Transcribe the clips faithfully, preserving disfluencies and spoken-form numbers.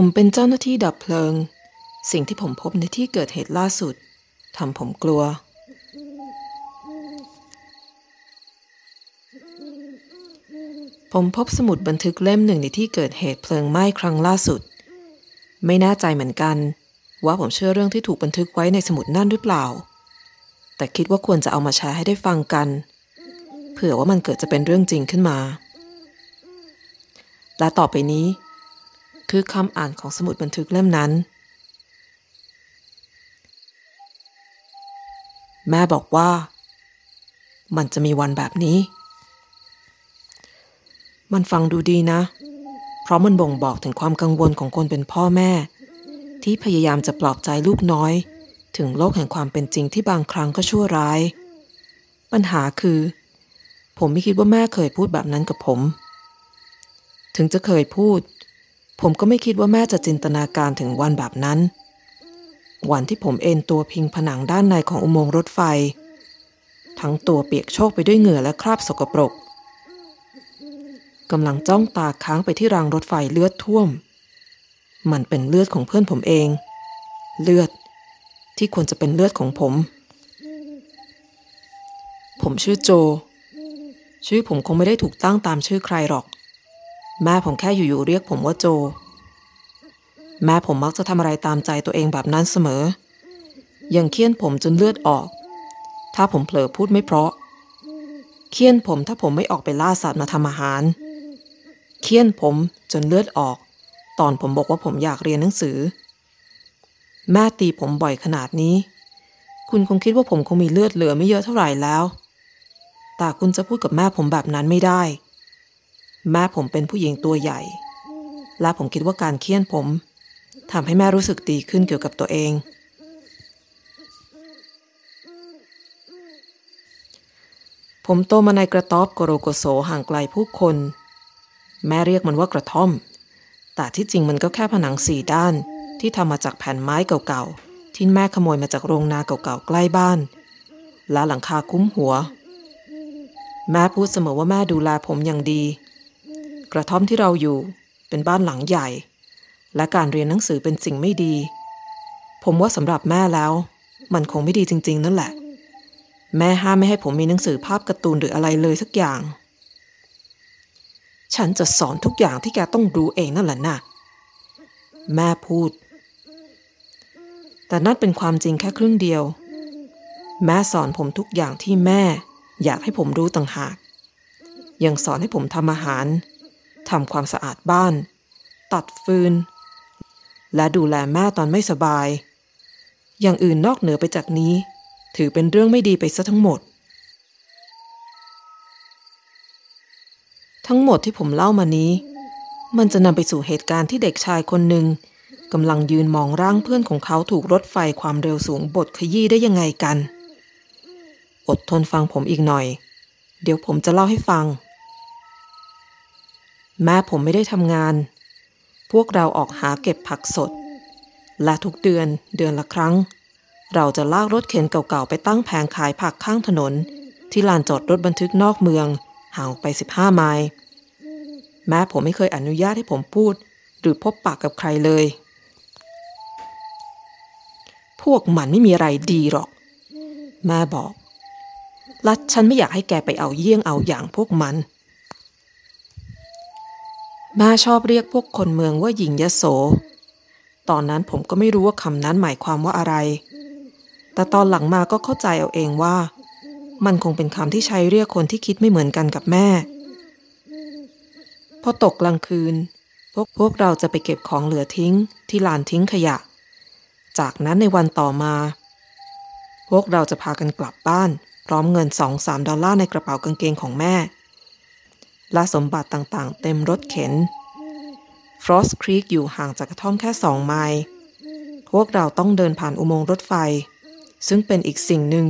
ผมเป็นเจ้าหน้าที่ดับเพลิงสิ่งที่ผมพบในที่เกิดเหตุล่าสุดทำผมกลัวผมพบสมุดบันทึกเล่มหนึ่งในที่เกิดเหตุเพลิงไหม้ครั้งล่าสุดไม่แน่ใจเหมือนกันว่าผมเชื่อเรื่องที่ถูกบันทึกไว้ในสมุดนั่นหรือเปล่าแต่คิดว่าควรจะเอามาแชร์ให้ได้ฟังกันเผื่อว่ามันเกิดจะเป็นเรื่องจริงขึ้นมาและต่อไปนี้คือคำอ่านของสมุดบันทึกเล่มนั้นแม่บอกว่ามันจะมีวันแบบนี้มันฟังดูดีนะเพราะมันบ่งบอกถึงความกังวลของคนเป็นพ่อแม่ที่พยายามจะปลอบใจลูกน้อยถึงโลกแห่งความเป็นจริงที่บางครั้งก็ชั่วร้ายปัญหาคือผมไม่คิดว่าแม่เคยพูดแบบนั้นกับผมถึงจะเคยพูดผมก็ไม่คิดว่าแม่จะจินตนาการถึงวันแบบนั้นวันที่ผมเอนตัวพิงผนังด้านในของอุโมงค์รถไฟทั้งตัวเปียกโชกไปด้วยเหงื่อและคราบสกปรกกำลังจ้องตาค้างไปที่รางรถไฟเลือดท่วมมันเป็นเลือดของเพื่อนผมเองเลือดที่ควรจะเป็นเลือดของผมผมชื่อโจชื่อผมคงไม่ได้ถูกตั้งตามชื่อใครหรอกแม่ผมแค่อยู่ๆเรียกผมว่าโจแม่ผมมักจะทำอะไรตามใจตัวเองแบบนั้นเสมอยังเคี่ยนผมจนเลือดออกถ้าผมเผลอพูดไม่เพราะเคี่ยนผมถ้าผมไม่ออกไปล่าสัตว์มาทำอาหารเคี่ยนผมจนเลือดออกตอนผมบอกว่าผมอยากเรียนหนังสือแม่ตีผมบ่อยขนาดนี้คุณคงคิดว่าผมคงมีเลือดเหลือไม่เยอะเท่าไหร่แล้วแต่คุณจะพูดกับแม่ผมแบบนั้นไม่ได้แม่ผมเป็นผู้หญิงตัวใหญ่และผมคิดว่าการเคี่ยนผมทำให้แม่รู้สึกดีขึ้นเกี่ยวกับตัวเองผมโตมาในกระต๊อบโกโรโกโซห่างไกลผู้คนแม่เรียกมันว่ากระท่อมแต่ที่จริงมันก็แค่ผนังสี่ด้านที่ทำมาจากแผ่นไม้เก่าๆที่แม่ขโมยมาจากโรงนาเก่าๆใกล้บ้านและหลังคาคุ้มหัวแม่พูดเสมอว่าแม่ดูแลผมอย่างดีกระท่อมที่เราอยู่เป็นบ้านหลังใหญ่และการเรียนหนังสือเป็นสิ่งไม่ดีผมว่าสำหรับแม่แล้วมันคงไม่ดีจริงๆนั่นแหละแม่ห้ามไม่ให้ผมมีหนังสือภาพการ์ตูนหรืออะไรเลยสักอย่างฉันจะสอนทุกอย่างที่แกต้องรู้เองนั่นแหละนะแม่พูดแต่นั่นเป็นความจริงแค่ครึ่งเดียวแม่สอนผมทุกอย่างที่แม่อยากให้ผมรู้ต่างหากยังสอนให้ผมทำอาหารทำความสะอาดบ้านตัดฟืนและดูแลแม่ตอนไม่สบายอย่างอื่นนอกเหนือไปจากนี้ถือเป็นเรื่องไม่ดีไปซะทั้งหมดทั้งหมดที่ผมเล่ามานี้มันจะนำไปสู่เหตุการณ์ที่เด็กชายคนหนึ่งกำลังยืนมองร่างเพื่อนของเขาถูกรถไฟความเร็วสูงบดขยี้ได้ยังไงกันอดทนฟังผมอีกหน่อยเดี๋ยวผมจะเล่าให้ฟังแม่ผมไม่ได้ทำงานพวกเราออกหาเก็บผักสดและทุกเดือนเดือนละครั้งเราจะลากรถเข็นเก่าๆไปตั้งแผงขายผักข้างถนนที่ลานจอดรถบันทึกนอกเมืองห่างไปสิบห้าไมล์แม่ผมไม่เคยอนุญาตให้ผมพูดหรือพบปากกับใครเลยพวกมันไม่มีอะไรดีหรอกแม่บอกและฉันไม่อยากให้แกไปเอาเยี่ยงเอาอย่างพวกมันแม่ชอบเรียกพวกคนเมืองว่าหญิงยโสตอนนั้นผมก็ไม่รู้ว่าคำนั้นหมายความว่าอะไรแต่ตอนหลังมาก็เข้าใจเอาเองว่ามันคงเป็นคำที่ใช้เรียกคนที่คิดไม่เหมือนกันกับแม่พอตกกลางคืนพวกพวกเราจะไปเก็บของเหลือทิ้งที่ลานทิ้งขยะจากนั้นในวันต่อมาพวกเราจะพากันกลับบ้านพร้อมเงิน สองถึงสาม ดอลลาร์ในกระเป๋ากางเกงของแม่และสมบัติต่างๆเต็มรถเข็นฟรอสต์ครีกอยู่ห่างจากกระท่อมแค่สองไมล์พวกเราต้องเดินผ่านอุโมงค์รถไฟซึ่งเป็นอีกสิ่งหนึ่ง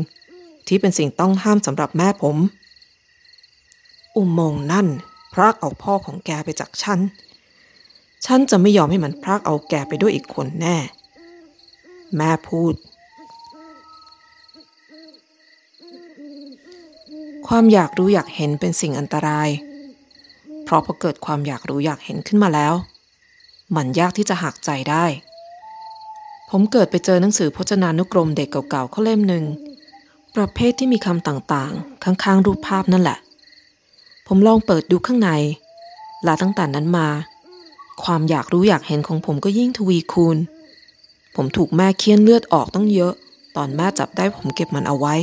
ที่เป็นสิ่งต้องห้ามสำหรับแม่ผมอุโมงค์นั่นพรากเอาพ่อของแกไปจากฉันฉันจะไม่ยอมให้มันพรากเอาแกไปด้วยอีกคนแน่แม่พูดความอยากรู้อยากเห็นเป็นสิ่งอันตรายเพราะพอเกิดความอยากรู้อยากเห็นขึ้นมาแล้ว มันยากที่จะหักใจได้ผมเกิดไปเจอหนังสือพจนานุกรมเด็กเก่าๆเขาเล่มหนึ่งประเภทที่มีคำต่างๆข้างๆรูปภาพนั่นแหละผมลองเปิดดูข้างในและตั้งแต่นั้นมาความอยากรู้อยากเห็นของผมก็ยิ่งทวีคูณผมถูกแม่เคี่ยนเลือดออกตั้งเยอะตอนแม่จับได้ผมเก็บมันเอาไว้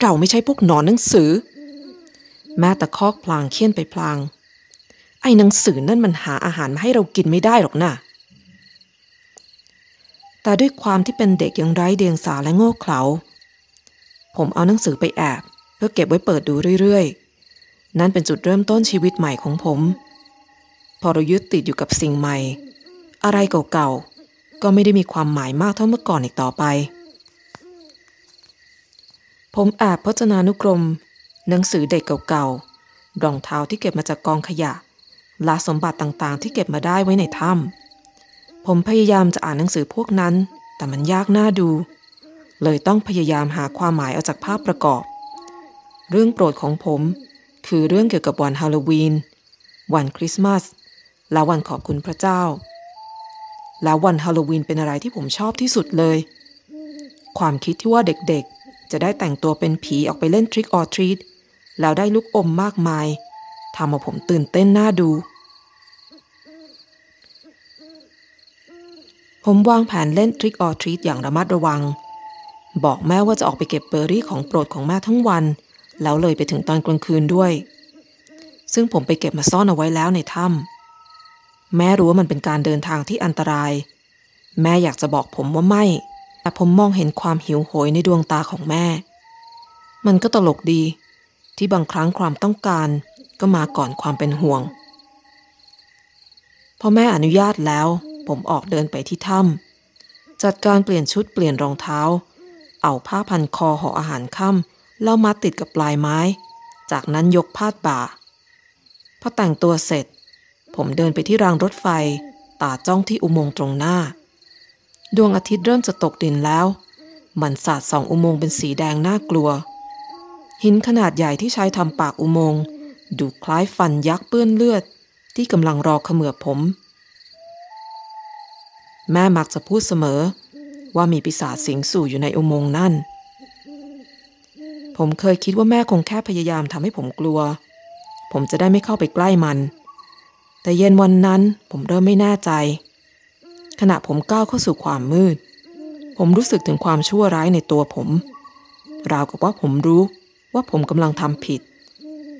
เราไม่ใช่พวกหนอนหนังสือแม่ตะคอกพลางเคี่ยนไปพลางไอ้หนังสือนั่นมันหาอาหารมาให้เรากินไม่ได้หรอกนะแต่ด้วยความที่เป็นเด็กยังไร้เดียงสาและโง่เขลาผมเอาหนังสือไปแอบเพื่อเก็บไว้เปิดดูเรื่อยๆนั่นเป็นจุดเริ่มต้นชีวิตใหม่ของผมพอเรายึดติดอยู่กับสิ่งใหม่อะไรเก่าๆก็ไม่ได้มีความหมายมากเท่าเมื่อก่อนอีกต่อไปผมแอบพจนานุกรมหนังสือเด็กเก่าๆรองเท้าที่เก็บมาจากกองขยะและสมบัติต่างๆที่เก็บมาได้ไว้ในถ้ำผมพยายามจะอ่านหนังสือพวกนั้นแต่มันยากน่าดูเลยต้องพยายามหาความหมายเอาจากภาพประกอบเรื่องโปรดของผมคือเรื่องเกี่ยวกับวันฮาโลวีนวันคริสต์มาสและวันขอบคุณพระเจ้าและวันฮาโลวีนเป็นอะไรที่ผมชอบที่สุดเลยความคิดที่ว่าเด็กๆจะได้แต่งตัวเป็นผีออกไปเล่นทริคออร์ทรีทแล้วได้ลูกอมมากมายทำเอาผมตื่นเต้นน่าดูผมวางแผนเล่นทริคออร์ทรีทอย่างระมัดระวังบอกแม่ว่าจะออกไปเก็บเบอร์รี่ของโปรดของแม่ทั้งวันแล้วเลยไปถึงตอนกลางคืนด้วยซึ่งผมไปเก็บมาซ่อนเอาไว้แล้วในถ้ำแม่รู้ว่ามันเป็นการเดินทางที่อันตรายแม่อยากจะบอกผมว่าไม่แต่ผมมองเห็นความหิวโหยในดวงตาของแม่มันก็ตลกดีที่บางครั้งความต้องการก็มาก่อนความเป็นห่วงพอแม่อนุญาตแล้วผมออกเดินไปที่ถ้ำจัดการเปลี่ยนชุดเปลี่ยนรองเท้าเอาผ้าพันคอห่ออาหารค่ำแล้วมัดติดกับปลายไม้จากนั้นยกพาดบ่าพอแต่งตัวเสร็จผมเดินไปที่รางรถไฟตาจ้องที่อุโมงค์ตรงหน้าดวงอาทิตย์เริ่มจะตกดินแล้วมันสาดส่องอุโมงค์เป็นสีแดงน่ากลัวหินขนาดใหญ่ที่ใช้ทำปากอุโมงค์ดูคล้ายฟันยักษ์เปื้อนเลือดที่กำลังรอเขมือบผมแม่มักจะพูดเสมอว่ามีปีศาจสิงสู่อยู่ในอุโมงค์นั่นผมเคยคิดว่าแม่คงแค่พยายามทำให้ผมกลัวผมจะได้ไม่เข้าไปใกล้มันแต่เย็นวันนั้นผมเริ่มไม่แน่ใจขณะผมก้าวเข้าสู่ความมืดผมรู้สึกถึงความชั่วร้ายในตัวผมราวกับว่าผมรู้ว่าผมกำลังทำผิด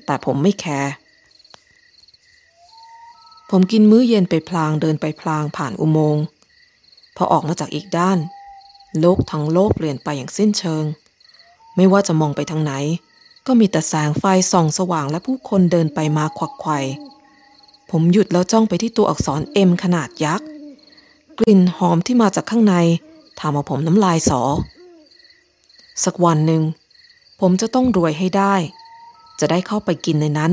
แต่ผมไม่แคร์ผมกินมื้อเย็นไปพลางเดินไปพลางผ่านอุโมงค์พอออกมาจากอีกด้านโลกทั้งโลกเปลี่ยนไปอย่างสิ้นเชิงไม่ว่าจะมองไปทางไหนก็มีแต่แสงไฟส่องสว่างและผู้คนเดินไปมาขวักไขว่ผมหยุดแล้วจ้องไปที่ตัวอักษร เอ็ม ขนาดยักษ์กลิ่นหอมที่มาจากข้างในทำเอาผมน้ำลายสอสักวันหนึ่งผมจะต้องรวยให้ได้จะได้เข้าไปกินในนั้น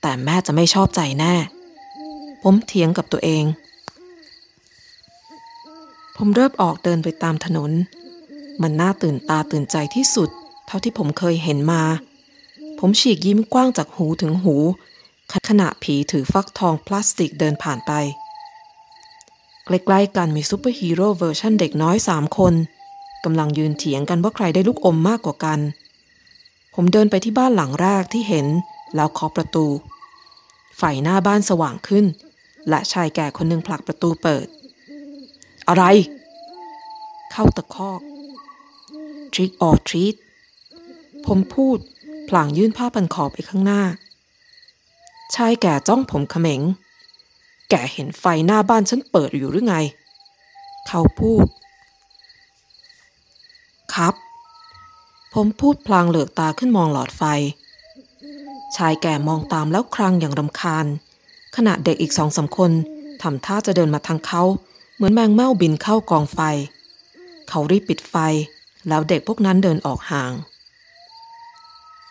แต่แม่จะไม่ชอบใจแน่ผมเถียงกับตัวเองผมเริ่มออกเดินไปตามถนนมันน่าตื่นตาตื่นใจที่สุดเท่าที่ผมเคยเห็นมาผมฉีกยิ้มกว้างจากหูถึงหูขณะผีถือฟักทองพลาสติกเดินผ่านไปใกล้ๆกันมีซูเปอร์ฮีโร่เวอร์ชั่นเด็กน้อยสามคนกำลังยืนเถียงกันว่าใครได้ลูกอมมากกว่ากันผมเดินไปที่บ้านหลังแรกที่เห็นแล้วเคาะประตูฝ่ายหน้าบ้านสว่างขึ้นและชายแก่คนหนึ่งผลักประตูเปิดอะไรเข้าตะคอก Trick or treat ผมพูดพลางยื่นผ้าพันคอไปข้างหน้าชายแก่จ้องผมเขม็งแกเห็นไฟหน้าบ้านฉันเปิดอยู่หรือไงเขาพูดครับผมพูดพลางเหลือกตาขึ้นมองหลอดไฟชายแก่มองตามแล้วครางอย่างรำคาญขณะเด็กอีกสองสามคนทำท่าจะเดินมาทางเขาเหมือนแมงเม่าบินเข้ากองไฟเขารีบปิดไฟแล้วเด็กพวกนั้นเดินออกห่าง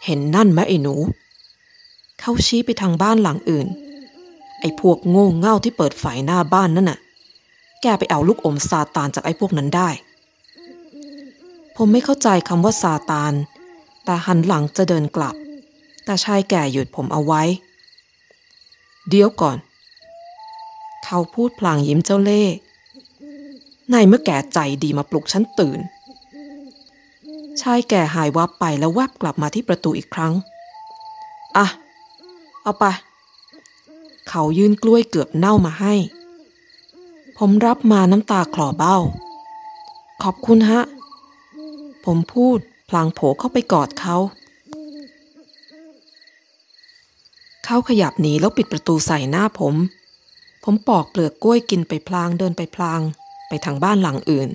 เห็นนั่นไหมไอ้หนูเขาชี้ไปทางบ้านหลังอื่นไอ้พวกโง่เง่าที่เปิดไฟหน้าบ้านนั่นน่ะแกไปเอาลูกอมซาตานจากไอ้พวกนั้นได้ผมไม่เข้าใจคำว่าซาตานแต่หันหลังจะเดินกลับแต่ชายแก่หยุดผมเอาไว้ เดี๋ยวก่อนเขาพูดพลางยิ้มเจ้าเล่ห์นายเมื่อแก่ใจดีมาปลุกฉันตื่นชายแก่หายวับไปแล้วแวบกลับมาที่ประตูอีกครั้งอ่ะเอาไปเขายื่นกล้วยเกือบเน่ามาให้ผมรับมาน้ำตาคลอเบ้าขอบคุณฮะผมพูดพลางโผล่เข้าไปกอดเขาเขาขยับหนีแล้วปิดประตูใส่หน้าผมผมปอกเปลือกกล้วยกินไปพลางเดินไปพลางไปทางบ้านหลังอื่น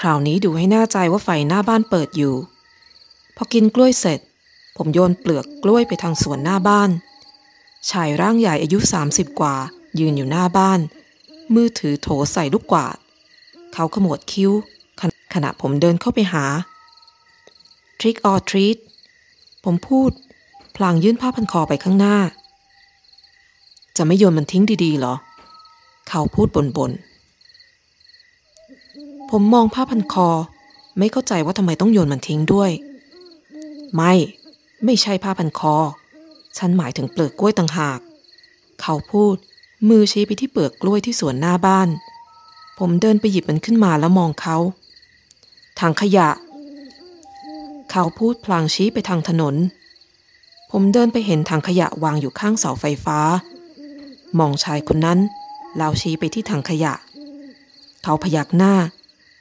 คราวนี้ดูให้แน่ใจว่าไฟหน้าบ้านเปิดอยู่พอกินกล้วยเสร็จผมโยนเปลือกกล้วยไปทางสวนหน้าบ้านชายร่างใหญ่อายุสามสิบกว่ายืนอยู่หน้าบ้านมือถือโถใส่ลูกกวาดเขาขมวดคิ้วขณะผมเดินเข้าไปหา Trick or treat ผมพูดพลางยื่นผ้าพันคอไปข้างหน้าจะไม่โยนมันทิ้งดีๆหรอเขาพูดบ่นๆผมมองผ้าพันคอไม่เข้าใจว่าทำไมต้องโยนมันทิ้งด้วยไม่ไม่ใช่ผ้าพันคอฉันหมายถึงเปลือกกล้วยต่างหากเขาพูดมือชี้ไปที่เปลือกกล้วยที่สวนหน้าบ้านผมเดินไปหยิบมันขึ้นมาแล้วมองเขาทางขยะเขาพูดพลางชี้ไปทางถนนผมเดินไปเห็นถังขยะวางอยู่ข้างเสาไฟฟ้ามองชายคนนั้นแล้วชี้ไปที่ถังขยะเขาพยักหน้า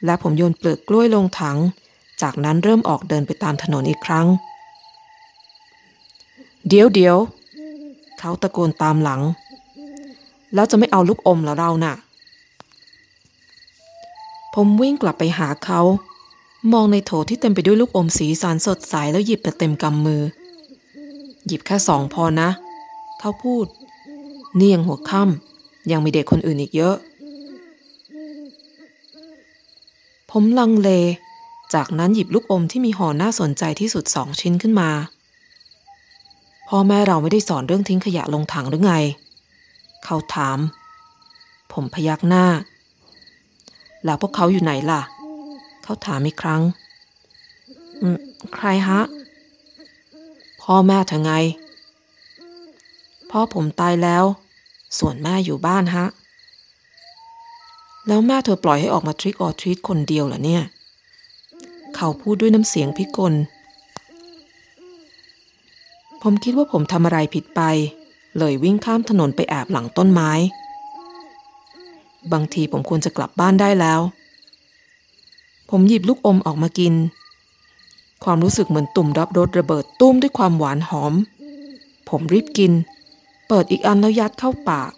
และผมโยนเปลือกกล้วยลงถังจากนั้นเริ่มออกเดินไปตามถนนอีกครั้งเดี๋ยวเดี๋ยวเขาตะโกนตามหลังแล้วจะไม่เอาลูกอมแล้วเราน่ะผมวิ่งกลับไปหาเขามองในโถที่เต็มไปด้วยลูกอมสีสันสดใสแล้วหยิบมาเต็มกำมือหยิบแค่สองพอนะเขาพูดนี่ยังหัวค่ำยังมีเด็กคนอื่นอีกเยอะผมลังเลจากนั้นหยิบลูกอมที่มีห่อน่าสนใจที่สุดสองชิ้นขึ้นมาพ่อแม่เราไม่ได้สอนเรื่องทิ้งขยะลงถังหรือไงเขาถามผมพยักหน้าแล้วพวกเขาอยู่ไหนล่ะเขาถามอีกครั้งอืมใครฮะพ่อแม่เธอไงพ่อผมตายแล้วส่วนแม่อยู่บ้านฮะแล้วแม่เธอปล่อยให้ออกมาทริกออร์ทรีทคนเดียวเหรอเนี่ยเขาพูดด้วยน้ำเสียงพิกลผมคิดว่าผมทำอะไรผิดไปเลยวิ่งข้ามถนนไปแอบหลังต้นไม้บางทีผมควรจะกลับบ้านได้แล้วผมหยิบลูกอมออกมากินความรู้สึกเหมือนตุ่มรับรสระเบิดตุ้มด้วยความหวานหอมผมรีบกินเปิดอีกอันแล้วยัดเข้าปาก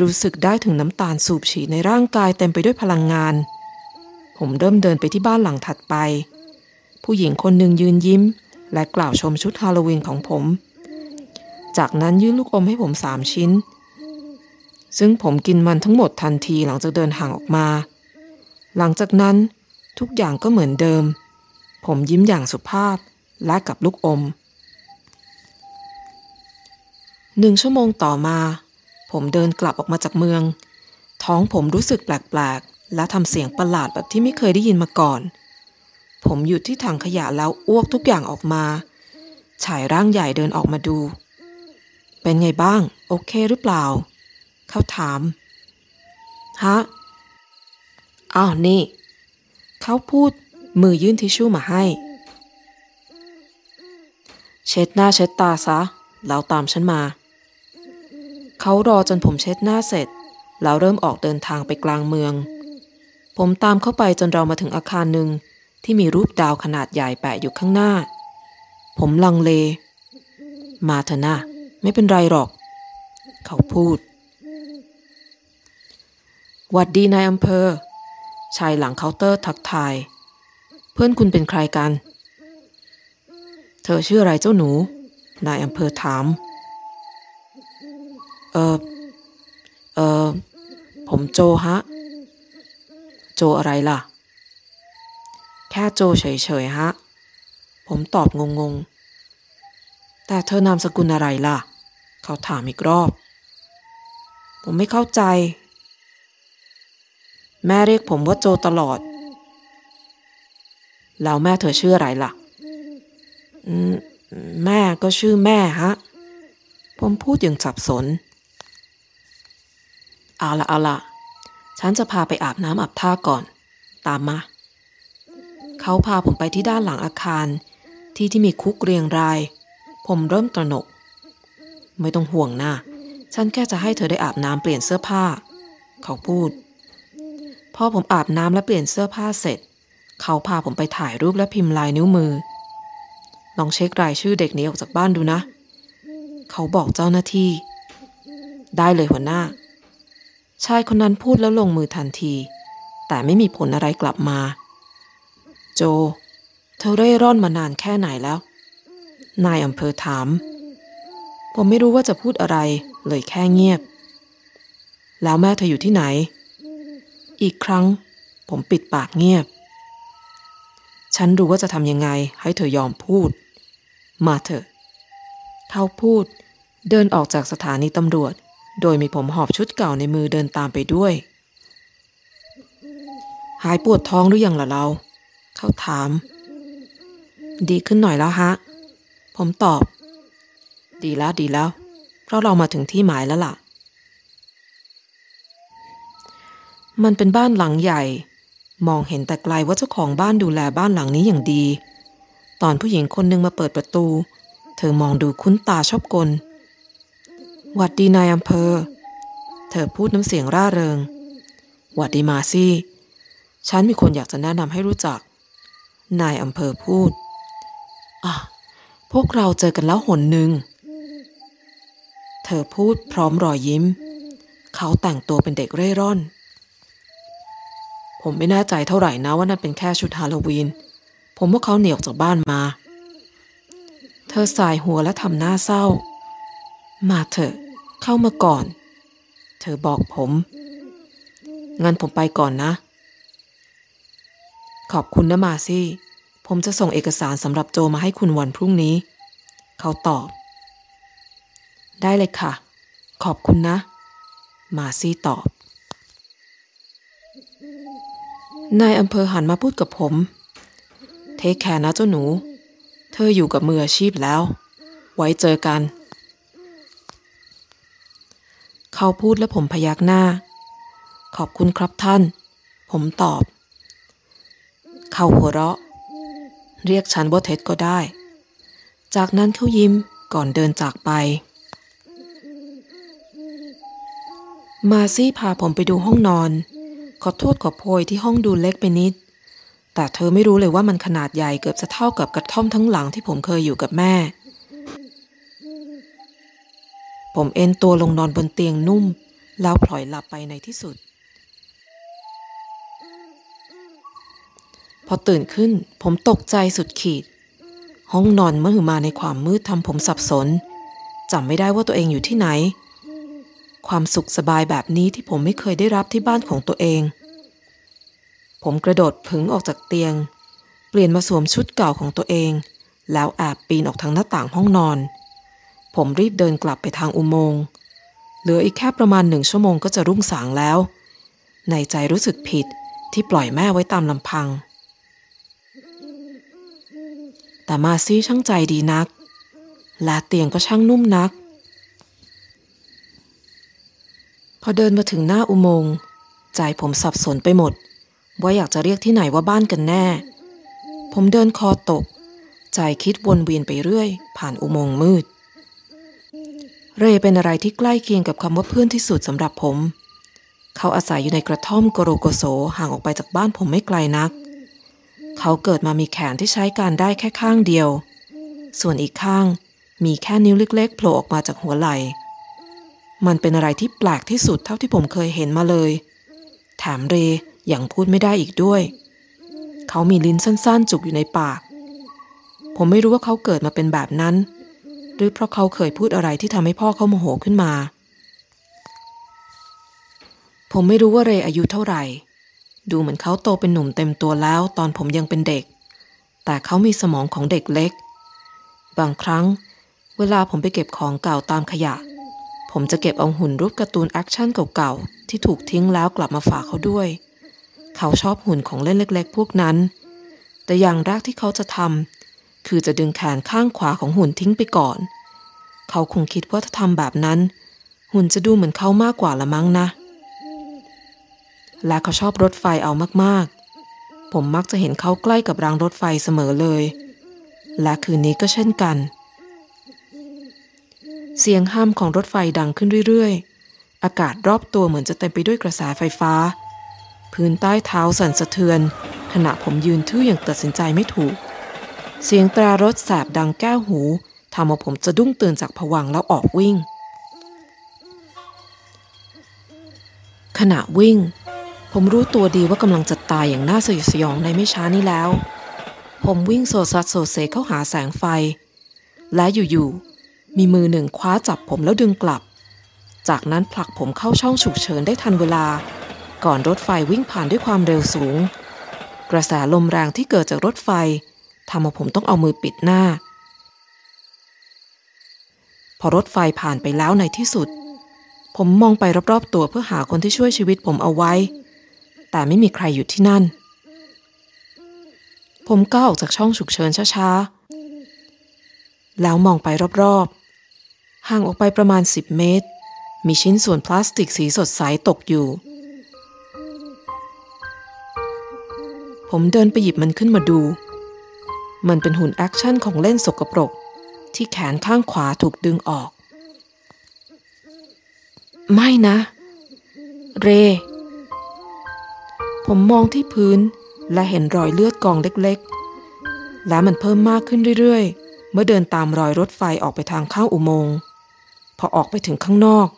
รู้สึกได้ถึงน้ำตาลสูบฉีดในร่างกายเต็มไปด้วยพลังงานผมเริ่มเดินไปที่บ้านหลังถัดไปผู้หญิงคนหนึ่งยืนยิ้มและกล่าวชมชุดฮาโลวีนของผมจากนั้นยื่นลูกอมให้ผมสามชิ้นซึ่งผมกินมันทั้งหมดทันทีหลังจากเดินห่างออกมาหลังจากนั้นทุกอย่างก็เหมือนเดิมผมยิ้มอย่างสุภาพและกับลูกอมหนึ่งชั่วโมงต่อมาผมเดินกลับออกมาจากเมืองท้องผมรู้สึกแปลกๆและทำเสียงประหลาดแบบที่ไม่เคยได้ยินมาก่อนผมหยุดที่ถังขยะแล้วอ้วกทุกอย่างออกมาชายร่างใหญ่เดินออกมาดูเป็นไงบ้างโอเคหรือเปล่าเขาถามฮะอ้าวนี่เขาพูดมือยื่นทิชชู่มาให้เช็ดหน้าเช็ดตาซะแล้วตามฉันมาเขารอจนผมเช็ดหน้าเสร็จแล้วเริ่มออกเดินทางไปกลางเมืองผมตามเข้าไปจนเรามาถึงอาคารหนึ่งที่มีรูปดาวขนาดใหญ่แปะอยู่ข้างหน้าผมลังเลมาเถอะนะไม่เป็นไรหรอกเขาพูดหวัดดีนายอำเภอชายหลังเคาน์เตอร์ทักทายเพื่อนคุณเป็นใครกันเธอชื่ออะไรเจ้าหนูนายอำเภอถามเออเออผมโจฮะโจอะไรล่ะแค่โจเฉยๆฮะผมตอบงงๆแต่เธอนามสกุลอะไรล่ะเขาถามอีกรอบผมไม่เข้าใจแม่เรียกผมว่าโจตลอดแล้วแม่เธอชื่ออะไรล่ะแม่ก็ชื่อแม่ฮะผมพูดอย่างสับสน เอาละเอาละฉันจะพาไปอาบน้ำอาบท่าก่อนตามมาเขาพาผมไปที่ด้านหลังอาคารที่ที่มีคุกเรียงรายผมเริ่มตระหนกไม่ต้องห่วงนะฉันแค่จะให้เธอได้อาบน้ำเปลี่ยนเสื้อผ้าเขาพูดพอผมอาบน้ำและเปลี่ยนเสื้อผ้าเสร็จเขาพาผมไปถ่ายรูปและพิมพ์ลายนิ้วมือลองเช็ครายชื่อเด็กนี้ออกจากบ้านดูนะเขาบอกเจ้าหน้าที่ได้เลยหัวหน้าชายคนนั้นพูดแล้วลงมือทันทีแต่ไม่มีผลอะไรกลับมาโจเธอเร่ร่อนมานานแค่ไหนแล้วนายอำเภอถามผมไม่รู้ว่าจะพูดอะไรเลยแค่เงียบแล้วแม่เธออยู่ที่ไหนอีกครั้งผมปิดปากเงียบฉันรู้ว่าจะทำยังไงให้เธอยอมพูดมาเถอะเขาพูดเดินออกจากสถานีตำรวจโดยมีผมหอบชุดเก่าในมือเดินตามไปด้วยหายปวดท้องหรือยังล่ะเราเขาถามดีขึ้นหน่อยแล้วฮะผมตอบดีแล้วดีแล้วเพราะเรามาถึงที่หมายแล้วล่ะมันเป็นบ้านหลังใหญ่มองเห็นแต่ไกลว่าเจ้าของบ้านดูแลบ้านหลังนี้อย่างดีตอนผู้หญิงคนหนึ่งมาเปิดประตูเธอมองดูคุ้นตาชอบกลหวัดดีนายอำเภอเธอพูดน้ำเสียงร่าเริงหวัดดีมาซี่ฉันมีคนอยากจะแนะนำให้รู้จักนายอำเภอพูดอ่ะพวกเราเจอกันแล้วหนหนึ่งเธอพูดพร้อมรอยยิ้มเขาแต่งตัวเป็นเด็กเร่ร่อนผมไม่แน่ใจเท่าไหร่นะว่านั่นเป็นแค่ชุดฮาโลวีนผมว่าเขาเหนียวจากบ้านมาเธอส่ายหัวและทำหน้าเศร้ามาเถอะเข้ามาก่อนเธอบอกผมงั้นผมไปก่อนนะขอบคุณนะมาซี่ผมจะส่งเอกสารสำหรับโจมาให้คุณวันพรุ่งนี้เขาตอบได้เลยค่ะขอบคุณนะมาซี่ตอบนายอำเภอหันมาพูดกับผมเทคแคร์นะเจ้าหนูเธออยู่กับมืออาชีพแล้วไว้เจอกันเขาพูดและผมพยักหน้าขอบคุณครับท่านผมตอบเขาหัวเราะเรียกฉันว่าเท็ดก็ได้จากนั้นเขายิ้มก่อนเดินจากไปมาซี่พาผมไปดูห้องนอนขอโทษขอโพยที่ห้องดูเล็กไปนิดแต่เธอไม่รู้เลยว่ามันขนาดใหญ่เกือบจะเท่ากับกระท่อมทั้งหลังที่ผมเคยอยู่กับแม่ผมเอนตัวลงนอนบนเตียงนุ่มแล้วพลอยหลับไปในที่สุดพอตื่นขึ้นผมตกใจสุดขีดห้องนอนมืดมาในความมืดทำผมสับสนจำไม่ได้ว่าตัวเองอยู่ที่ไหนความสุขสบายแบบนี้ที่ผมไม่เคยได้รับที่บ้านของตัวเองผมกระโดดผึ่งออกจากเตียงเปลี่ยนมาสวมชุดเก่าของตัวเองแล้วแอบปีนออกทางหน้าต่างห้องนอนผมรีบเดินกลับไปทางอุโมงค์เหลืออีกแค่ประมาณหนึ่งชั่วโมงก็จะรุ่งสางแล้วในใจรู้สึกผิดที่ปล่อยแม่ไว้ตามลำพังแต่มาซี่ช่างใจดีนักและเตียงก็ช่างนุ่มนักพอเดินมาถึงหน้าอุโมงค์ใจผมสับสนไปหมดว่าอยากจะเรียกที่ไหนว่าบ้านกันแน่ผมเดินคอตกใจคิดวนเวียนไปเรื่อยผ่านอุโมงค์มืดเรเป็นอะไรที่ใกล้เคียงกับคำว่าเพื่อนที่สุดสำหรับผมเขาอาศัยอยู่ในกระท่อมโกโรโกโซห่างออกไปจากบ้านผมไม่ไกลนักเขาเกิดมามีแขนที่ใช้การได้แค่ข้างเดียวส่วนอีกข้างมีแค่นิ้วเล็กๆโผล่ออกมาจากหัวไหล่มันเป็นอะไรที่แปลกที่สุดเท่าที่ผมเคยเห็นมาเลยแถมเรยังพูดไม่ได้อีกด้วยเขามีลิ้นสั้นๆจุกอยู่ในปากผมไม่รู้ว่าเขาเกิดมาเป็นแบบนั้นหรือเพราะเขาเคยพูดอะไรที่ทำให้พ่อเขาโมโหขึ้นมาผมไม่รู้ว่าเรอายุเท่าไหร่ดูเหมือนเขาโตเป็นหนุ่มเต็มตัวแล้วตอนผมยังเป็นเด็กแต่เขามีสมองของเด็กเล็กบางครั้งเวลาผมไปเก็บของเก่าตามขยะผมจะเก็บเอาหุ่นรูปการ์ตูนแอคชั่นเก่าๆที่ถูกทิ้งแล้วกลับมาฝากเขาด้วยเขาชอบหุ่นของเล่นเล็กๆพวกนั้นแต่อย่างแรกที่เขาจะทำคือจะดึงแขนข้างขวาของหุ่นทิ้งไปก่อนเขาคงคิดว่าถ้าทำแบบนั้นหุ่นจะดูเหมือนเขามากกว่าละมั้งนะ และเขาชอบรถไฟเอามากๆผมมักจะเห็นเขาใกล้กับรางรถไฟเสมอเลยและคืนนี้ก็เช่นกันเสียงห้ามของรถไฟดังขึ้นเรื่อยๆอากาศรอบตัวเหมือนจะเต็มไปด้วยกระแสไฟฟ้าพื้นใต้เท้าสั่นสะเทือนขณะผมยืนทื่ออย่างตัดสินใจไม่ถูกเสียงตรารถแสบดังแก้วหูทำเอาผมสะดุ้งตื่นจากผวังแล้วออกวิ่งขณะวิ่งผมรู้ตัวดีว่ากำลังจะตายอย่างน่าสยดสยองในไม่ช้านี้แล้วผมวิ่งโซซัดโซเซเข้าหาแสงไฟและอยู่ๆมีมือหนึ่งคว้าจับผมแล้วดึงกลับจากนั้นผลักผมเข้าช่องฉุกเฉินได้ทันเวลาก่อนรถไฟวิ่งผ่านด้วยความเร็วสูงกระแสลมแรงที่เกิดจากรถไฟทำให้ผมต้องเอามือปิดหน้าพอรถไฟผ่านไปแล้วในที่สุดผมมองไปรอบๆตัวเพื่อหาคนที่ช่วยชีวิตผมเอาไว้แต่ไม่มีใครอยู่ที่นั่นผมก้าวออกจากช่องฉุกเฉินช้าๆแล้วมองไปรอบๆห่างออกไปประมาณสิบเมตรมีชิ้นส่วนพลาสติกสีสดใสตกอยู่ผมเดินไปหยิบมันขึ้นมาดูมันเป็นหุ่นแอคชั่นของเล่นสกปรกที่แขนข้างขวาถูกดึงออกไม่นะเรผมมองที่พื้นและเห็นรอยเลือดกองเล็กๆและมันเพิ่มมากขึ้นเรื่อยๆเมื่อเดินตามรอยรถไฟออกไปทางเข้าอุโมงค์พอออกไปถึงข้างนอก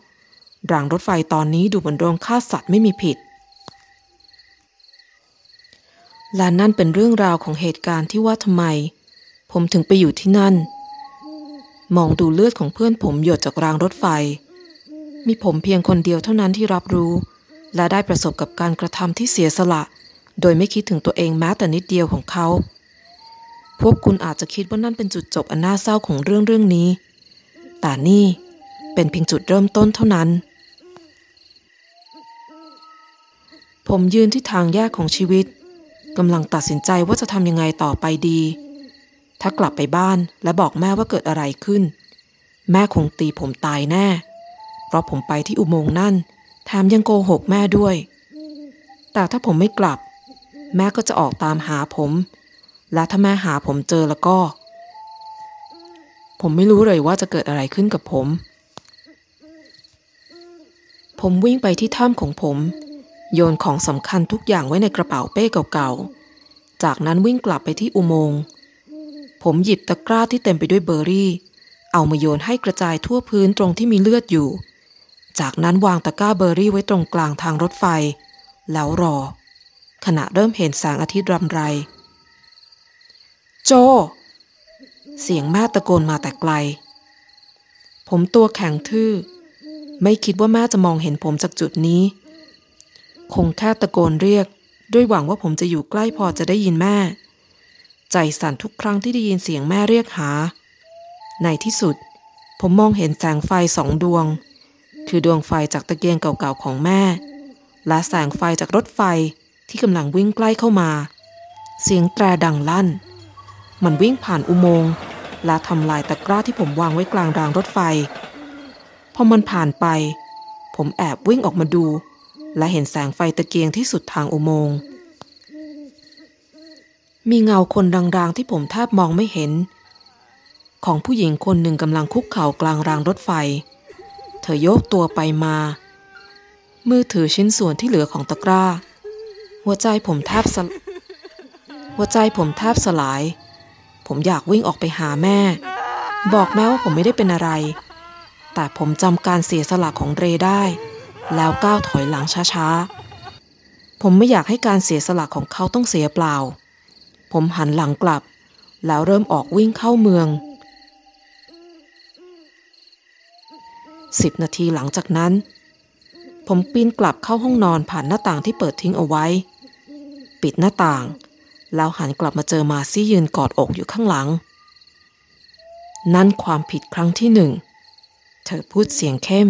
รางรถไฟตอนนี้ดูเหมือนโรงฆ่าสัตว์ไม่มีผิดและนั่นเป็นเรื่องราวของเหตุการณ์ที่ว่าทำไมผมถึงไปอยู่ที่นั่นมองดูเลือดของเพื่อนผมหยดจากรางรถไฟมีผมเพียงคนเดียวเท่านั้นที่รับรู้และได้ประสบกับการกระทำที่เสียสละโดยไม่คิดถึงตัวเองแม้แต่นิดเดียวของเขาพวกคุณอาจจะคิดว่านั่นเป็นจุดจบอันน่าเศร้าของเรื่องเรื่องนี้แต่นี่เป็นเพียงจุดเริ่มต้นเท่านั้นผมยืนที่ทางแยกของชีวิตกำลังตัดสินใจว่าจะทำยังไงต่อไปดีถ้ากลับไปบ้านและบอกแม่ว่าเกิดอะไรขึ้นแม่คงตีผมตายแน่เพราะผมไปที่อุโมงค์นั่นแถมยังโกหกแม่ด้วยแต่ถ้าผมไม่กลับแม่ก็จะออกตามหาผมและถ้าแม่หาผมเจอแล้วก็ผมไม่รู้เลยว่าจะเกิดอะไรขึ้นกับผมผมวิ่งไปที่ถ้ำของผมโยนของสำคัญทุกอย่างไว้ในกระเป๋าเป้เก่าๆจากนั้นวิ่งกลับไปที่อุโมงค์ผมหยิบตะกร้าที่เต็มไปด้วยเบอร์รี่เอามาโยนให้กระจายทั่วพื้นตรงที่มีเลือดอยู่จากนั้นวางตะกร้าเบอร์รี่ไว้ตรงกลางทางรถไฟแล้วรอขณะเริ่มเห็นแสงอาทิตย์รำไรโจเสียงแม่ตะโกนมาแต่ไกลผมตัวแข็งทื่อไม่คิดว่าแม่จะมองเห็นผมจากจุดนี้คงแค่ตะโกนเรียกด้วยหวังว่าผมจะอยู่ใกล้พอจะได้ยินแม่ใจสั่นทุกครั้งที่ได้ยินเสียงแม่เรียกหาในที่สุดผมมองเห็นแสงไฟสองดวงคือดวงไฟจากตะเกียงเก่าๆของแม่และแสงไฟจากรถไฟที่กำลังวิ่งใกล้เข้ามาเสียงแตรดังลั่นมันวิ่งผ่านอุโมงค์และทำลายตะกร้าที่ผมวางไว้กลางรางรถไฟพอมันผ่านไปผมแอบวิ่งออกมาดูและเห็นแสงไฟตะเกียงที่สุดทางอุโมงค์มีเงาคนรางๆที่ผมแทบมองไม่เห็นของผู้หญิงคนหนึ่งกำลังคุกเข่ากลางรางรถไฟเธอโยกตัวไปมามือถือชิ้นส่วนที่เหลือของตะกร้าหัวใจผมแทบสลหัวใจผมแทบสลายผมอยากวิ่งออกไปหาแม่บอกแม่ว่าผมไม่ได้เป็นอะไรแต่ผมจำการเสียสละของเรได้แล้วก้าวถอยหลังช้าๆผมไม่อยากให้การเสียสละของเขาต้องเสียเปล่าผมหันหลังกลับแล้วเริ่มออกวิ่งเข้าเมืองสิบนาทีหลังจากนั้นผมปีนกลับเข้าห้องนอนผ่านหน้าต่างที่เปิดทิ้งเอาไว้ปิดหน้าต่างแล้วหันกลับมาเจอมาซี่ยืนกอดอกอยู่ข้างหลังนั่นความผิดครั้งที่หนึ่งเธอพูดเสียงเข้ม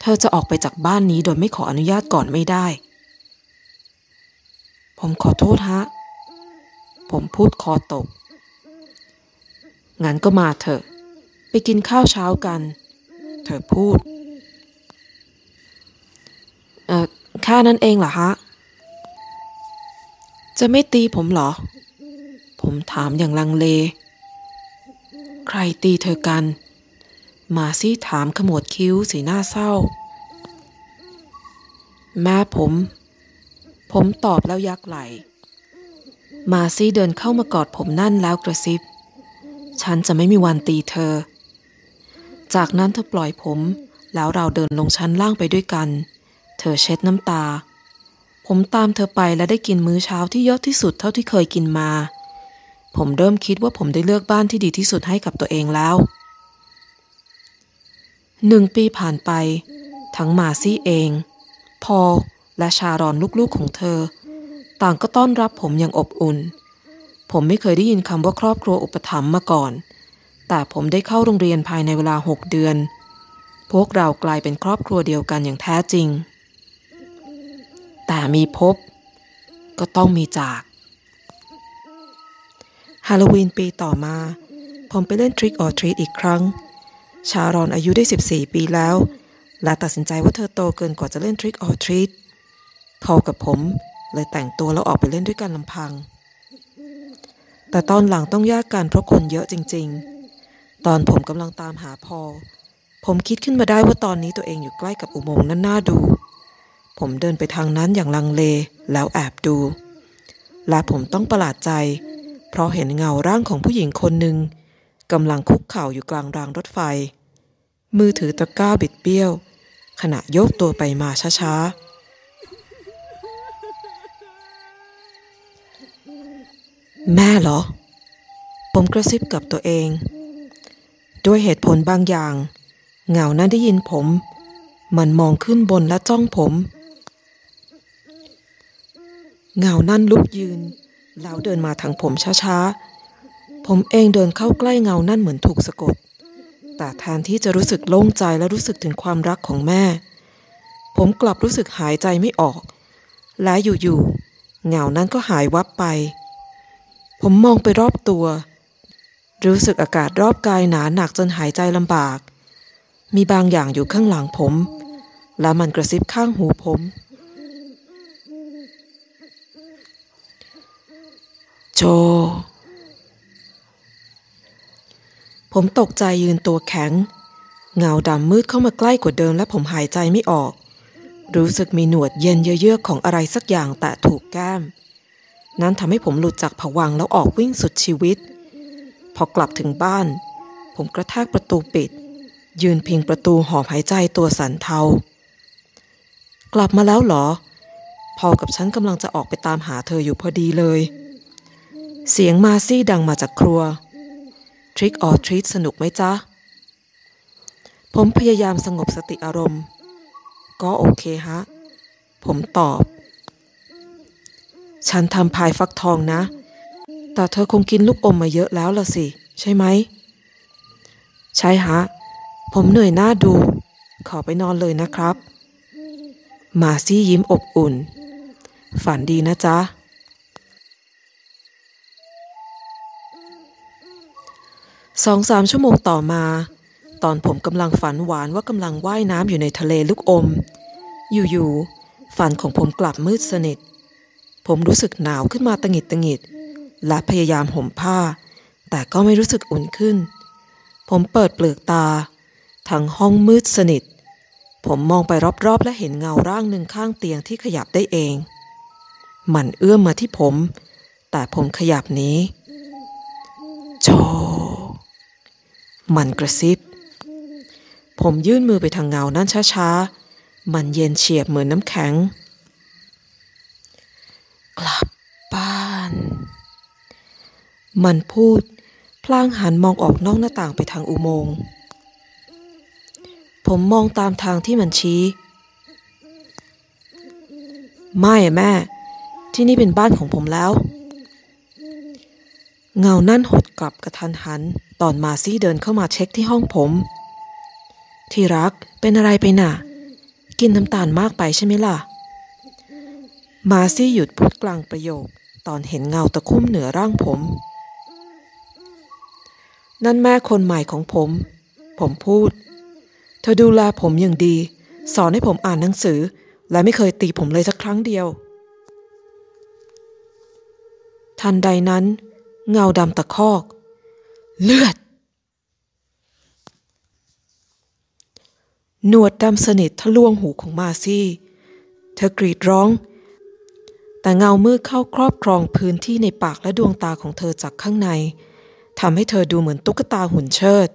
เธอจะออกไปจากบ้านนี้โดยไม่ขออนุญาตก่อนไม่ได้ผมขอโทษฮะผมพูดคอตกงั้นก็มาเถอะไปกินข้าวเช้ากันเธอพูดเอ่อ แค่นั้นเองเหรอฮะจะไม่ตีผมเหรอผมถามอย่างลังเลใครตีเธอกันมาซี่ถามขมวดคิ้วสีหน้าเศร้าแม่ผมผมตอบแล้วยักไหล่มาซี่เดินเข้ามากอดผมนั่นแล้วกระซิบฉันจะไม่มีวันตีเธอจากนั้นเธอปล่อยผมแล้วเราเดินลงชั้นล่างไปด้วยกันเธอเช็ดน้ำตาผมตามเธอไปและได้กินมื้อเช้าที่ยอดที่สุดเท่าที่เคยกินมาผมเริ่มคิดว่าผมได้เลือกบ้านที่ดีที่สุดให้กับตัวเองแล้วหนึ่งปีผ่านไปทั้งมาซี่เองพอลและชารอนลูกๆของเธอต่างก็ต้อนรับผมอย่างอบอุ่นผมไม่เคยได้ยินคำว่าครอบครัวอุปถัมภ์มาก่อนแต่ผมได้เข้าโรงเรียนภายในเวลาหกเดือนพวกเรากลายเป็นครอบครัวเดียวกันอย่างแท้จริงแต่มีพบก็ต้องมีจากฮาโลวีนปีต่อมาผมไปเล่นทริคออร์ทรีตอีกครั้งชารอนอายุได้สิบสี่ปีแล้วและตัดสินใจว่าเธอโตเกินกว่าจะเล่นทริคออร์ทรีตเขากับผมเลยแต่งตัวแล้วออกไปเล่นด้วยกันลำพังแต่ตอนหลังต้องแยกกันเพราะคนเยอะจริงๆตอนผมกำลังตามหาพอลผมคิดขึ้นมาได้ว่าตอนนี้ตัวเองอยู่ใกล้กับอุโมงค์นั้นน่าดูผมเดินไปทางนั้นอย่างลังเลแล้วแอบดูและผมต้องประหลาดใจเพราะเห็นเงาร่างของผู้หญิงคนหนึ่งกำลังคุกเข่าอยู่กลางรางรถไฟมือถือตะกร้าบิดเบี้ยวขณะโยกตัวไปมาช้าๆแม่เหรอผมกระซิบกับตัวเองด้วยเหตุผลบางอย่างเงานั้นได้ยินผมมันมองขึ้นบนและจ้องผมเงานั่นลุกยืนแล้วเดินมาทางผมช้าๆผมเองเดินเข้าใกล้เงานั่นเหมือนถูกสะกดแต่แทนที่จะรู้สึกโล่งใจและรู้สึกถึงความรักของแม่ผมกลับรู้สึกหายใจไม่ออกและอยู่ๆเงานั้นก็หายวับไปผมมองไปรอบตัวรู้สึกอากาศรอบกายหนาหนักจนหายใจลำบากมีบางอย่างอยู่ข้างหลังผมและมันกระซิบข้างหูผมโจผมตกใจยืนตัวแข็งเงาดำมืดเข้ามาใกล้กว่าเดิมและผมหายใจไม่ออกรู้สึกมีหนวดเย็นเยือกๆของอะไรสักอย่างแตะถูกแก้มนั้นทำให้ผมหลุดจากผวังค์แล้วออกวิ่งสุดชีวิตพอกลับถึงบ้านผมกระแทกประตูปิดยืนพิงประตูหอบหายใจตัวสั่นเทากลับมาแล้วเหรอพอกับฉันกำลังจะออกไปตามหาเธออยู่พอดีเลยเสียงมาซี่ดังมาจากครัวทริคออร์ทรีตสนุกไหมจ๊ะผมพยายามสงบสติอารมณ์ก็โอเคฮะผมตอบฉันทำพายฟักทองนะแต่เธอคงกินลูกอมมาเยอะแล้วล่ะสิใช่ไหมใช่ฮะผมเหนื่อยหน้าดูขอไปนอนเลยนะครับมาซี่ยิ้มอบอุ่นฝันดีนะจ๊ะสองสามชั่วโมงต่อมาตอนผมกำลังฝันหวานว่ากำลังว่ายน้ำอยู่ในทะเลลูกอมอยู่ๆฝันของผมกลับมืดสนิทผมรู้สึกหนาวขึ้นมาตะหงิดตะหงิดและพยายามห่มผ้าแต่ก็ไม่รู้สึกอุ่นขึ้นผมเปิดเปลือกตาทั้งห้องมืดสนิทผมมองไปรอบๆและเห็นเงาร่างหนึ่งข้างเตียงที่ขยับได้เองมันเอื้อมมาที่ผมแต่ผมขยับหนีโจมันกระซิบผมยื่นมือไปทางเงานั่นช้าๆมันเย็นเฉียบเหมือนน้ำแข็งกลับบ้านมันพูดพลางหันมองออกนอกหน้าต่างไปทางอุโมงค์ผมมองตามทางที่มันชี้ไม่แม่ที่นี่เป็นบ้านของผมแล้วเงานั่นหดกลับกระทันหันตอนมาซี่เดินเข้ามาเช็คที่ห้องผมที่รักเป็นอะไรไปน่ะกินน้ำตาลมากไปใช่ไหมล่ะมาซี่หยุดพูดกลางประโยคตอนเห็นเงาตะคุ่มเหนือร่างผมนั่นแม่คนใหม่ของผมผมพูดเธอดูแลผมอย่างดีสอนให้ผมอ่านหนังสือ และไม่เคยตีผมเลยสักครั้งเดียวทันใดนั้นเงาดำตะคอกเลือดหนวดดำสนิททะลวงหูของมาซี่เธอกรีดร้องแต่เงามืดเข้าครอบครองพื้นที่ในปากและดวงตาของเธอจากข้างในทำให้เธอดูเหมือนตุ๊กตาหุ่นเชิด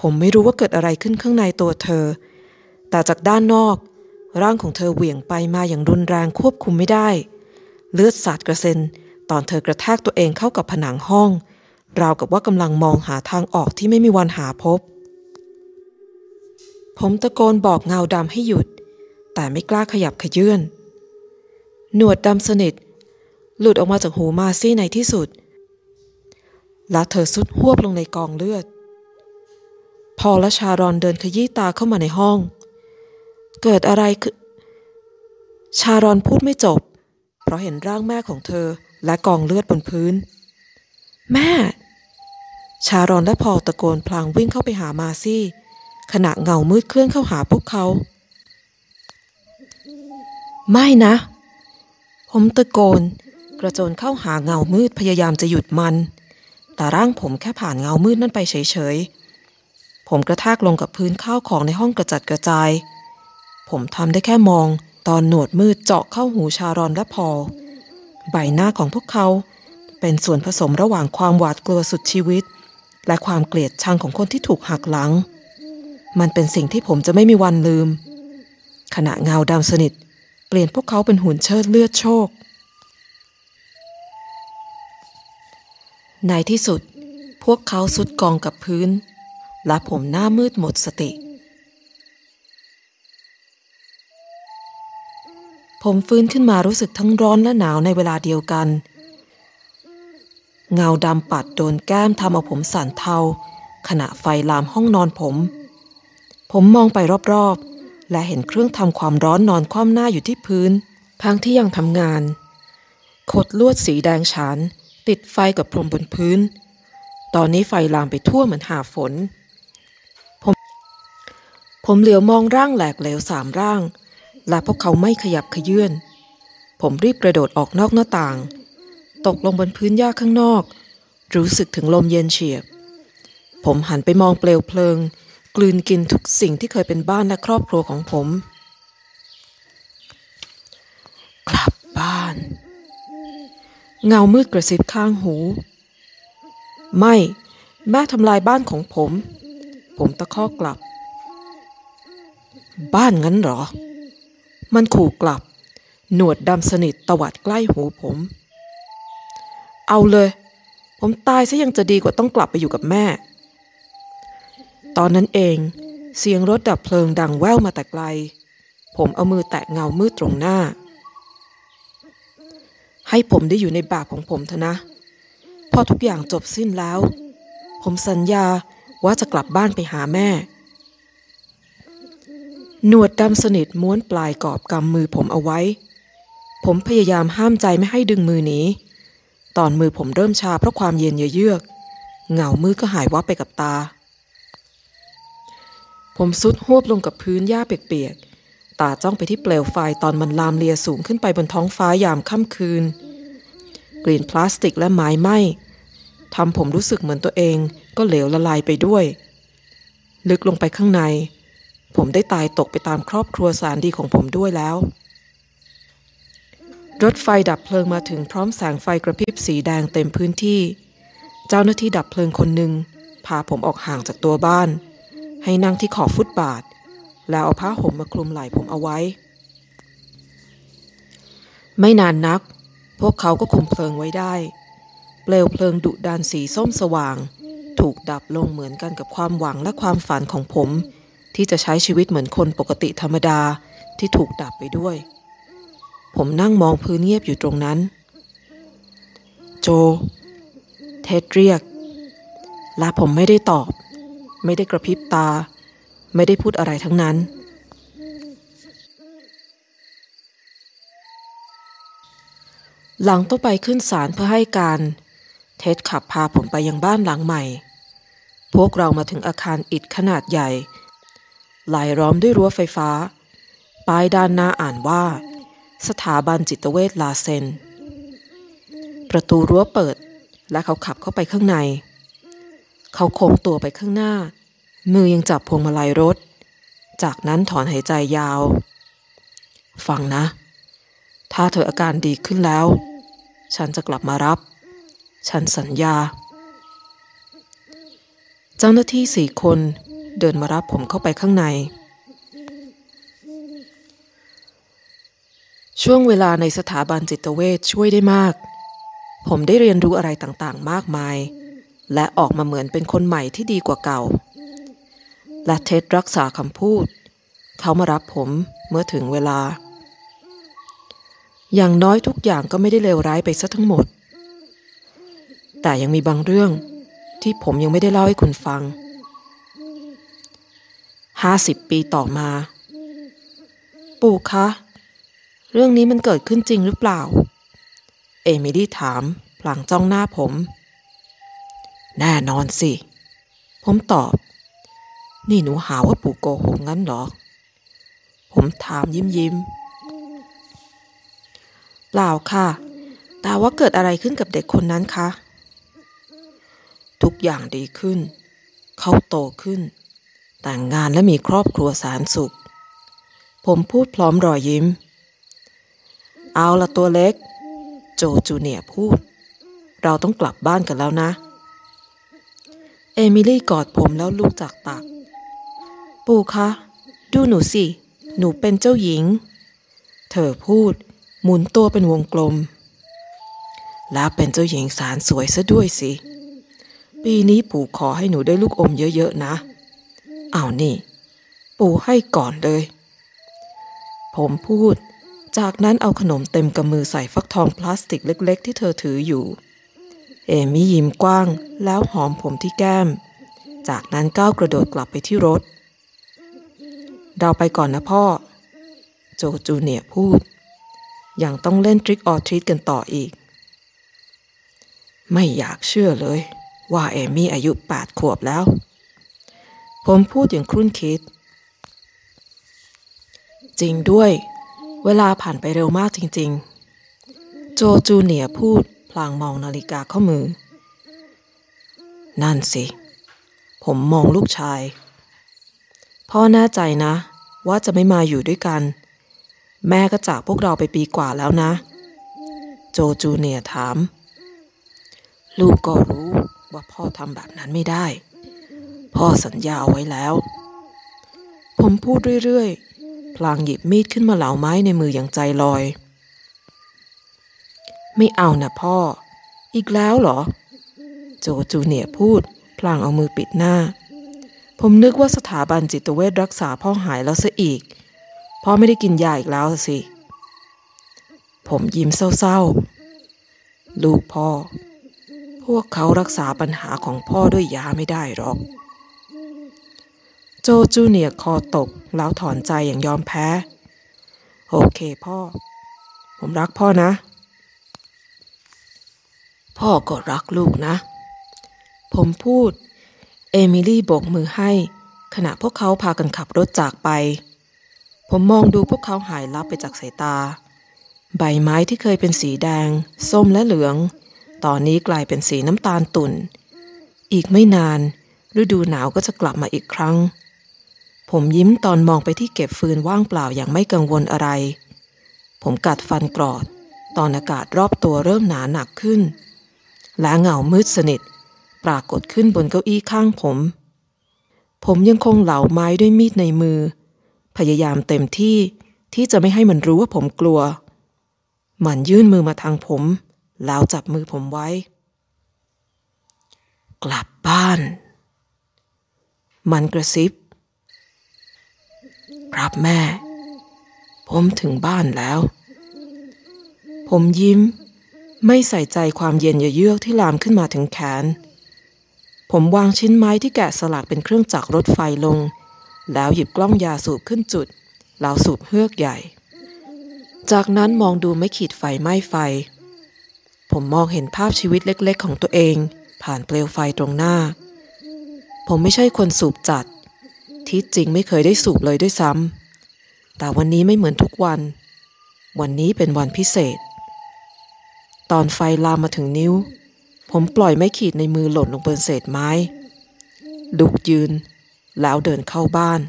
ผมไม่รู้ว่าเกิดอะไรขึ้นข้างในตัวเธอแต่จากด้านนอกร่างของเธอเหวี่ยงไปมาอย่างรุนแรงควบคุมไม่ได้เลือดสาดกระเซ็นตอนเธอกระแทกตัวเองเข้ากับผนังห้องราวกับว่ากำลังมองหาทางออกที่ไม่มีวันหาพบผมตะโกนบอกเงาดำให้หยุดแต่ไม่กล้าขยับเขยื้อนหนวดดำสนิทหลุดออกมาจากหูมาซี่ในที่สุดและเธอสุดฮวบลงในกองเลือดพอและชารอนเดินขยี้ตาเข้ามาในห้องเกิดอะไรคือชารอนพูดไม่จบเพราะเห็นร่างแม่ของเธอและกองเลือดบนพื้นแม่ชารอนและพอลตะโกนพลางวิ่งเข้าไปหามาซี่ขณะเงามืดเคลื่อนเข้าหาพวกเขาไม่นะผมตะโกนกระโจนเข้าหาเงามืดพยายามจะหยุดมันแต่ร่างผมแค่ผ่านเงามืดนั่นไปเฉยๆผมกระแทกลงกับพื้นข้าวของในห้องกระจัดกระจายผมทำได้แค่มองตอนหนวดมืดเจาะเข้าหูชารอนและพอลใบหน้าของพวกเขาเป็นส่วนผสมระหว่างความหวาดกลัวสุดชีวิตและความเกลียดชังของคนที่ถูกหักหลังมันเป็นสิ่งที่ผมจะไม่มีวันลืมขณะเงาดำสนิทเปลี่ยนพวกเขาเป็นหุ่นเชิดเลือดโชกในที่สุดพวกเขาสุดกองกับพื้นและผมหน้ามืดหมดสติผมฟื้นขึ้นมารู้สึกทั้งร้อนและหนาวในเวลาเดียวกันเงาดำปัดโดนแก้มทำเอาผมสั่นเทาขณะไฟลามห้องนอนผมผมมองไปรอบๆและเห็นเครื่องทำความร้อนนอนคว่ำหน้าอยู่ที่พื้นทั้งที่ยังทำงานขดลวดสีแดงฉานติดไฟกับพรมบนพื้นตอนนี้ไฟลามไปทั่วเหมือนหาฝนผมผมเหลียวมองร่างแหลกเหลวสามร่างและพวกเขาไม่ขยับเขยื้อนผมรีบกระโดดออกนอกหน้าต่างตกลงบนพื้นหญ้าข้างนอกรู้สึกถึงลมเย็นเฉียบผมหันไปมองเปลวเพลิงกลืนกินทุกสิ่งที่เคยเป็นบ้านและครอบครัวของผมกลับบ้านเงามืดกระซิบข้างหูไม่แม่ทำลายบ้านของผมผมตะคอกกลับบ้านงั้นเหรอมันขู่กลับหนวดดำสนิทตวัดใกล้หูผมเอาเลยผมตายซะยังจะดีกว่าต้องกลับไปอยู่กับแม่ตอนนั้นเองเสียงรถดับเพลิงดังแว่วมาแต่ไกลผมเอามือแตะเงามืดตรงหน้าให้ผมได้อยู่ในบาปของผมเถอะนะพอทุกอย่างจบสิ้นแล้วผมสัญญาว่าจะกลับบ้านไปหาแม่หนวดดำสนิทม้วนปลายกอบกำมือผมเอาไว้ผมพยายามห้ามใจไม่ให้ดึงมือหนีตอนมือผมเริ่มชาเพราะความเย็นเยือกเงามือก็หายวับไปกับตาผมซุดฮวบลงกับพื้นหญ้าเปียกๆตาจ้องไปที่เปลวไฟตอนมันลามเลียสูงขึ้นไปบนท้องฟ้ายามค่ำคืนกลิ่นพลาสติกและไม้ไหม้ทำผมรู้สึกเหมือนตัวเองก็เหลวละลายไปด้วยลึกลงไปข้างในผมได้ตายตกไปตามครอบครัวสารดีของผมด้วยแล้วรถไฟดับเพลิงมาถึงพร้อมแสงไฟกระพริบสีแดงเต็มพื้นที่เจ้าหน้าที่ดับเพลิงคนหนึ่งพาผมออกห่างจากตัวบ้านให้นั่งที่ขอบฟุตบาทแล้วเอาผ้าห่มมาคลุมไหล่ผมเอาไว้ไม่นานนักพวกเขาก็คุมเพลิงไว้ได้เปลวเพลิงดุดันสีส้มสว่างถูกดับลงเหมือนกันกับความหวังและความฝันของผมที่จะใช้ชีวิตเหมือนคนปกติธรรมดาที่ถูกดับไปด้วยผมนั่งมองพื้นเงียบอยู่ตรงนั้นโจเท็ดเรียกและผมไม่ได้ตอบไม่ได้กระพริบตาไม่ได้พูดอะไรทั้งนั้นหลังต้องไปขึ้นศาลเพื่อให้การเท็ดขับพาผมไปยังบ้านหลังใหม่พวกเรามาถึงอาคารอิฐขนาดใหญ่ลายล้อมด้วยรั้วไฟฟ้า ป้ายด้านหน้าอ่านว่าสถาบันจิตเวชลาเซนประตูรั้วเปิดและเขาขับเข้าไปข้างในเขาโค้งตัวไปข้างหน้ามือยังจับพวงมาลัยรถจากนั้นถอนหายใจยาวฟังนะถ้าเธออาการดีขึ้นแล้วฉันจะกลับมารับฉันสัญญาเจ้าหน้าที่สี่คนเดินมารับผมเข้าไปข้างในช่วงเวลาในสถาบันจิตเวชช่วยได้มากผมได้เรียนรู้อะไรต่างๆมากมายและออกมาเหมือนเป็นคนใหม่ที่ดีกว่าเก่าและเท็ดรักษาคำพูดเขามารับผมเมื่อถึงเวลาอย่างน้อยทุกอย่างก็ไม่ได้เลวร้ายไปซะทั้งหมดแต่ยังมีบางเรื่องที่ผมยังไม่ได้เล่าให้คุณฟังห้าสิบปีต่อมาปู่คะเรื่องนี้มันเกิดขึ้นจริงหรือเปล่าเอมิลี่ถามพลางจ้องหน้าผมแน่นอนสิผมตอบนี่หนูหาว่าปู่โกหกงั้นเหรอผมถามยิ้มยิ้มเปล่าค่ะแต่ว่าเกิดอะไรขึ้นกับเด็กคนนั้นคะทุกอย่างดีขึ้นเขาโตขึ้นแต่งงานและมีครอบครัวสารสุขผมพูดพร้อมรอยยิ้มเอาละตัวเล็กโจจูเนียพูดเราต้องกลับบ้านกันแล้วนะเอมิลี่กอดผมแล้วลูบจากตักปู่คะดูหนูสิหนูเป็นเจ้าหญิงเธอพูดหมุนตัวเป็นวงกลมแล้วเป็นเจ้าหญิงสารสวยซะด้วยสิปีนี้ปู่ขอให้หนูได้ลูกอมเยอะๆนะเอานี่ปู่ให้ก่อนเลยผมพูดจากนั้นเอาขนมเต็มกำมือใส่ฟักทองพลาสติกเล็กๆที่เธอถืออยู่เอมี่ยิ้มกว้างแล้วหอมผมที่แก้มจากนั้นก้าวกระโดดกลับไปที่รถเราไปก่อนนะพ่อโจจูเนียพูดยังต้องเล่นทริคออร์ทริคกันต่ออีกไม่อยากเชื่อเลยว่าเอมี่อายุแปดขวบแล้วผมพูดอย่างครุ่นคิดจริงด้วยเวลาผ่านไปเร็วมากจริงๆโจจูเนียพูดพลางมองนาฬิกาข้อมือนั่นสิผมมองลูกชายพ่อแน่ใจนะว่าจะไม่มาอยู่ด้วยกันแม่ก็จากพวกเราไปปีกว่าแล้วนะโจจูเนียถามลูกก็รู้ว่าพ่อทำแบบนั้นไม่ได้พ่อสัญญาเอาไว้แล้วผมพูดเรื่อยๆพลางหยิบมีดขึ้นมาเหลาไม้ในมืออย่างใจลอยไม่เอานะพ่ออีกแล้วเหรอโจจูเนียพูดพลางเอามือปิดหน้าผมนึกว่าสถาบันจิตเวชรักษาพ่อหายแล้วซะอีกพ่อไม่ได้กินยาอีกแล้วสิผมยิ้มเศร้าๆลูกพ่อพวกเขารักษาปัญหาของพ่อด้วยยาไม่ได้หรอกโจจูเนียคอตกแล้วถอนใจอย่างยอมแพ้โอเคพ่อผมรักพ่อนะพ่อก็รักลูกนะผมพูดเอมิลี่โบกมือให้ขณะพวกเขาพากันขับรถจากไปผมมองดูพวกเขาหายลับไปจากสายตาใบไม้ที่เคยเป็นสีแดงส้มและเหลืองตอนนี้กลายเป็นสีน้ำตาลตุ่นอีกไม่นานฤดูหนาวก็จะกลับมาอีกครั้งผมยิ้มตอนมองไปที่เก็บฟืนว่างเปล่าอย่างไม่กังวลอะไรผมกัดฟันกรอดตอนอากาศรอบตัวเริ่มหนาหนักขึ้นและเงามืดสนิทปรากฏขึ้นบนเก้าอี้ข้างผมผมยังคงเหลาไม้ด้วยมีดในมือพยายามเต็มที่ที่จะไม่ให้มันรู้ว่าผมกลัวมันยื่นมือมาทางผมแล้วจับมือผมไว้กลับบ้านมันกระซิบครับแม่ผมถึงบ้านแล้วผมยิ้มไม่ใส่ใจความเย็นเยือกที่ลามขึ้นมาถึงแขนผมวางชิ้นไม้ที่แกะสลักเป็นเครื่องจักรรถไฟลงแล้วหยิบกล้องยาสูบขึ้นจุดแล้วสูบเฮือกใหญ่จากนั้นมองดูไม่ขีดไฟไหม้ไฟผมมองเห็นภาพชีวิตเล็กๆของตัวเองผ่านเปลวไฟตรงหน้าผมไม่ใช่คนสูบจัดที่จริงไม่เคยได้สูบเลยด้วยซ้ แต่วันนี้ไม่เหมือนทุกวันวันนี้เป็นวันพิเศษตอนไฟลามมาถึงนิ้วผมปล่อยไม้ขีดในมือหล่นลงบนเศษไม้ลุกยืนแล้วเดินเข้าบ้าน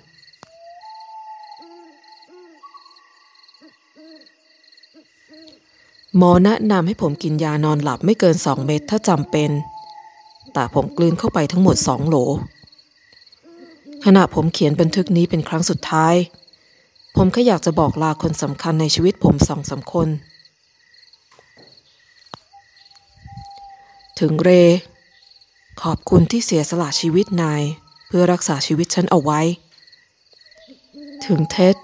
หมอแนะนำให้ผมกินยานอนหลับไม่เกินสองเม็ดถ้าจำเป็นแต่ผมกลืนเข้าไปทั้งหมดสองโหลขณะผมเขียนบันทึกนี้เป็นครั้งสุดท้ายผมแค่อยากจะบอกลาคนสำคัญในชีวิตผมสองสามคนถึงเรขอบคุณที่เสียสละชีวิตนายเพื่อรักษาชีวิตฉันเอาไว้ถึงเท็ด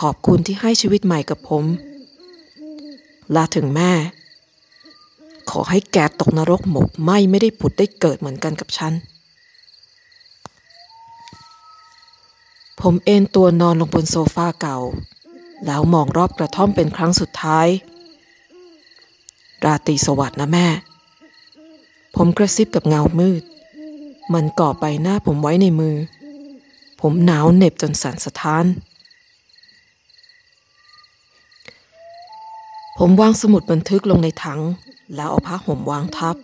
ขอบคุณที่ให้ชีวิตใหม่กับผมลาถึงแม่ขอให้แกตกนรกหมกไหมไม่ได้ผุดได้เกิดเหมือนกันกับฉันผมเอนตัวนอนลงบนโซฟาเก่าแล้วมองรอบกระท่อมเป็นครั้งสุดท้ายราตรีสวัสดิ์นะแม่ผมกระซิบกับเงามืดมันก่อใบหน้าผมไว้ในมือผมหนาวเหน็บจนสั่นสะท้านผมวางสมุดบันทึกลงในถังแล้วเอาผ้าห่มวางทับ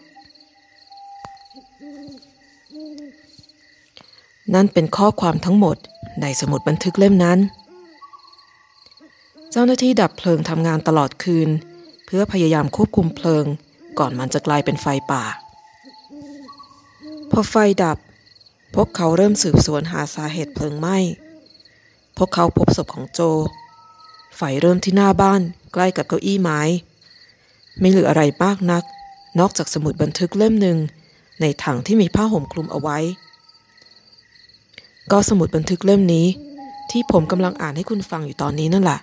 นั่นเป็นข้อความทั้งหมดในสมุดบันทึกเล่มนั้นเจ้าหน้าที่ดับเพลิงทำงานตลอดคืนเพื่อพยายามควบคุมเพลิงก่อนมันจะกลายเป็นไฟป่าพอไฟดับพวกเขาเริ่มสืบสวนหาสาเหตุเพลิงไหม้พวกเขาพบศพของโจไฟเริ่มที่หน้าบ้านใกล้กับเก้าอี้ไม้ไม่เหลืออะไรมากนักนอกจากสมุดบันทึกเล่มหนึ่งในถังที่มีผ้าห่มคลุมเอาไว้ก็สมุดบันทึกเล่มนี้ที่ผมกำลังอ่านให้คุณฟังอยู่ตอนนี้นั่นแหละ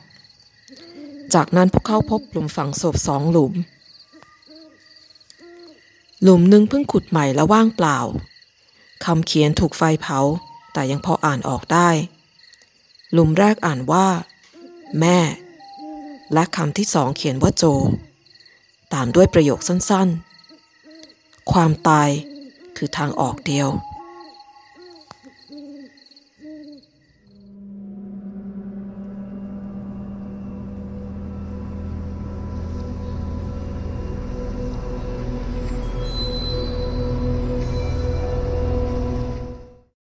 จากนั้นพวกเขาพบหลุมฝังศพสองหลุมหลุมหนึ่งเพิ่งขุดใหม่และว่างเปล่าคำเขียนถูกไฟเผาแต่ยังพออ่านออกได้หลุมแรกอ่านว่าแม่และคำที่สองเขียนว่าโจตามด้วยประโยคสั้นๆความตายคือทางออกเดียว